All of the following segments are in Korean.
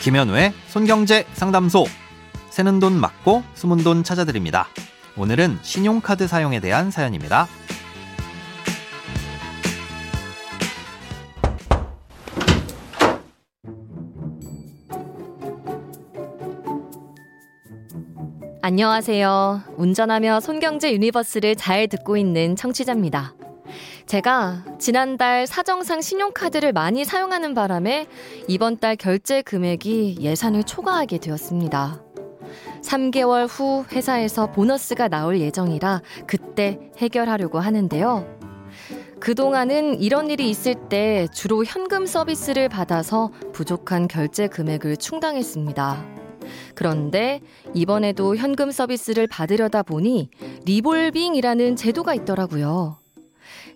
김현우의 손경제 상담소. 새는 돈 막고 숨은 돈 찾아드립니다. 오늘은 신용카드 사용에 대한 사연입니다. 안녕하세요. 운전하며 손경제 유니버스를 잘 듣고 있는 청취자입니다. 제가 지난달 사정상 신용카드를 많이 사용하는 바람에 이번 달 결제 금액이 예산을 초과하게 되었습니다. 3개월 후 회사에서 보너스가 나올 예정이라 그때 해결하려고 하는데요. 그동안은 이런 일이 있을 때 주로 현금 서비스를 받아서 부족한 결제 금액을 충당했습니다. 그런데 이번에도 현금 서비스를 받으려다 보니 리볼빙이라는 제도가 있더라고요.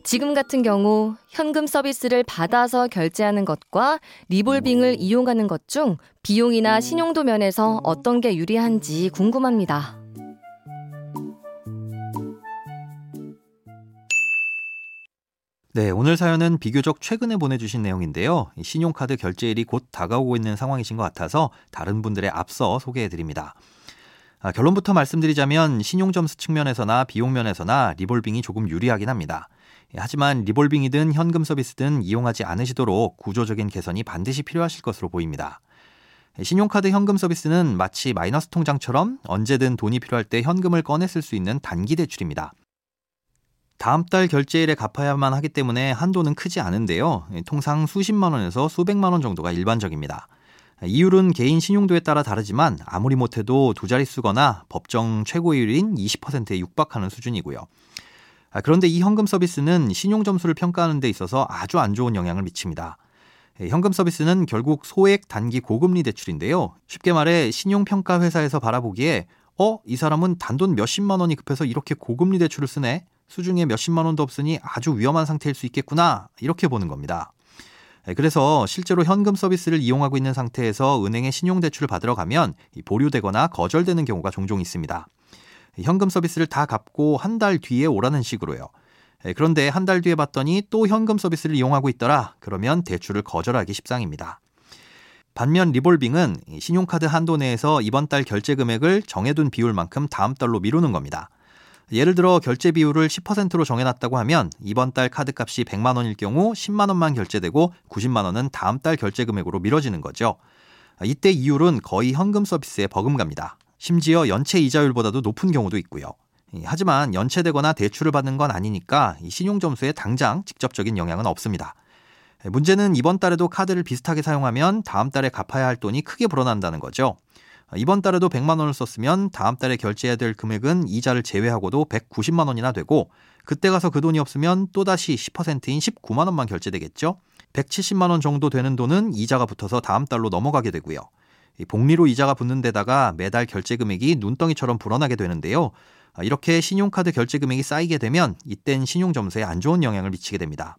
지금 같은 경우 현금 서비스를 받아서 결제하는 것과 리볼빙을 이용하는 것 중 비용이나 신용도 면에서 어떤 게 유리한지 궁금합니다. 네, 오늘 사연은 비교적 최근에 보내주신 내용인데요. 신용카드 결제일이 곧 다가오고 있는 상황이신 것 같아서 다른 분들에 앞서 소개해드립니다. 결론부터 말씀드리자면 신용점수 측면에서나 비용 면에서나 리볼빙이 조금 유리하긴 합니다. 하지만 리볼빙이든 현금 서비스든 이용하지 않으시도록 구조적인 개선이 반드시 필요하실 것으로 보입니다. 신용카드 현금 서비스는 마치 마이너스 통장처럼 언제든 돈이 필요할 때 현금을 꺼내 쓸 수 있는 단기 대출입니다. 다음 달 결제일에 갚아야만 하기 때문에 한도는 크지 않은데요. 통상 수십만 원에서 수백만 원 정도가 일반적입니다. 이율은 개인 신용도에 따라 다르지만 아무리 못해도 두 자릿수거나 법정 최고율인 20%에 육박하는 수준이고요. 그런데 이 현금 서비스는 신용점수를 평가하는 데 있어서 아주 안 좋은 영향을 미칩니다. 현금 서비스는 결국 소액 단기 고금리 대출인데요. 쉽게 말해 신용평가 회사에서 바라보기에 이 사람은 단돈 몇십만 원이 급해서 이렇게 고금리 대출을 쓰네? 수중에 몇십만 원도 없으니 아주 위험한 상태일 수 있겠구나 이렇게 보는 겁니다. 그래서 실제로 현금 서비스를 이용하고 있는 상태에서 은행에 신용대출을 받으러 가면 보류되거나 거절되는 경우가 종종 있습니다. 현금 서비스를 다 갚고 한 달 뒤에 오라는 식으로요. 그런데 한 달 뒤에 봤더니 또 현금 서비스를 이용하고 있더라 그러면 대출을 거절하기 십상입니다. 반면 리볼빙은 신용카드 한도 내에서 이번 달 결제 금액을 정해둔 비율만큼 다음 달로 미루는 겁니다. 예를 들어 결제 비율을 10%로 정해놨다고 하면 이번 달 카드값이 100만 원일 경우 10만 원만 결제되고 90만 원은 다음 달 결제 금액으로 미뤄지는 거죠. 이때 이율은 거의 현금 서비스에 버금갑니다. 심지어 연체 이자율보다도 높은 경우도 있고요. 하지만 연체되거나 대출을 받는 건 아니니까 신용점수에 당장 직접적인 영향은 없습니다. 문제는 이번 달에도 카드를 비슷하게 사용하면 다음 달에 갚아야 할 돈이 크게 불어난다는 거죠. 이번 달에도 100만 원을 썼으면 다음 달에 결제해야 될 금액은 이자를 제외하고도 190만 원이나 되고 그때 가서 그 돈이 없으면 또다시 10%인 19만 원만 결제되겠죠. 170만 원 정도 되는 돈은 이자가 붙어서 다음 달로 넘어가게 되고요. 복리로 이자가 붙는 데다가 매달 결제 금액이 눈덩이처럼 불어나게 되는데요. 이렇게 신용카드 결제 금액이 쌓이게 되면 이땐 신용점수에 안 좋은 영향을 미치게 됩니다.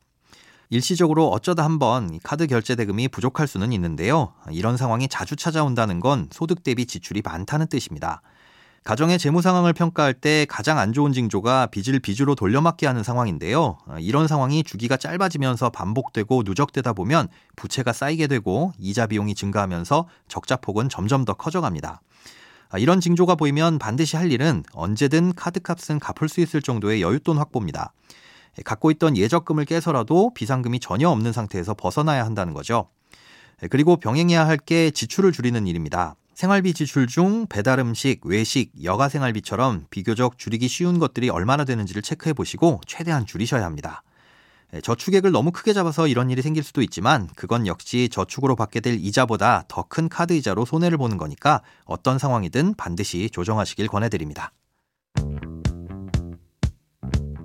일시적으로 어쩌다 한번 카드 결제 대금이 부족할 수는 있는데요. 이런 상황이 자주 찾아온다는 건 소득 대비 지출이 많다는 뜻입니다. 가정의 재무 상황을 평가할 때 가장 안 좋은 징조가 빚을 빚으로 돌려막기 하는 상황인데요. 이런 상황이 주기가 짧아지면서 반복되고 누적되다 보면 부채가 쌓이게 되고 이자 비용이 증가하면서 적자폭은 점점 더 커져갑니다. 이런 징조가 보이면 반드시 할 일은 언제든 카드값은 갚을 수 있을 정도의 여윳돈 확보입니다. 갖고 있던 예적금을 깨서라도 비상금이 전혀 없는 상태에서 벗어나야 한다는 거죠. 그리고 병행해야 할 게 지출을 줄이는 일입니다. 생활비 지출 중 배달음식, 외식, 여가생활비처럼 비교적 줄이기 쉬운 것들이 얼마나 되는지를 체크해 보시고 최대한 줄이셔야 합니다. 저축액을 너무 크게 잡아서 이런 일이 생길 수도 있지만 그건 역시 저축으로 받게 될 이자보다 더 큰 카드 이자로 손해를 보는 거니까 어떤 상황이든 반드시 조정하시길 권해드립니다.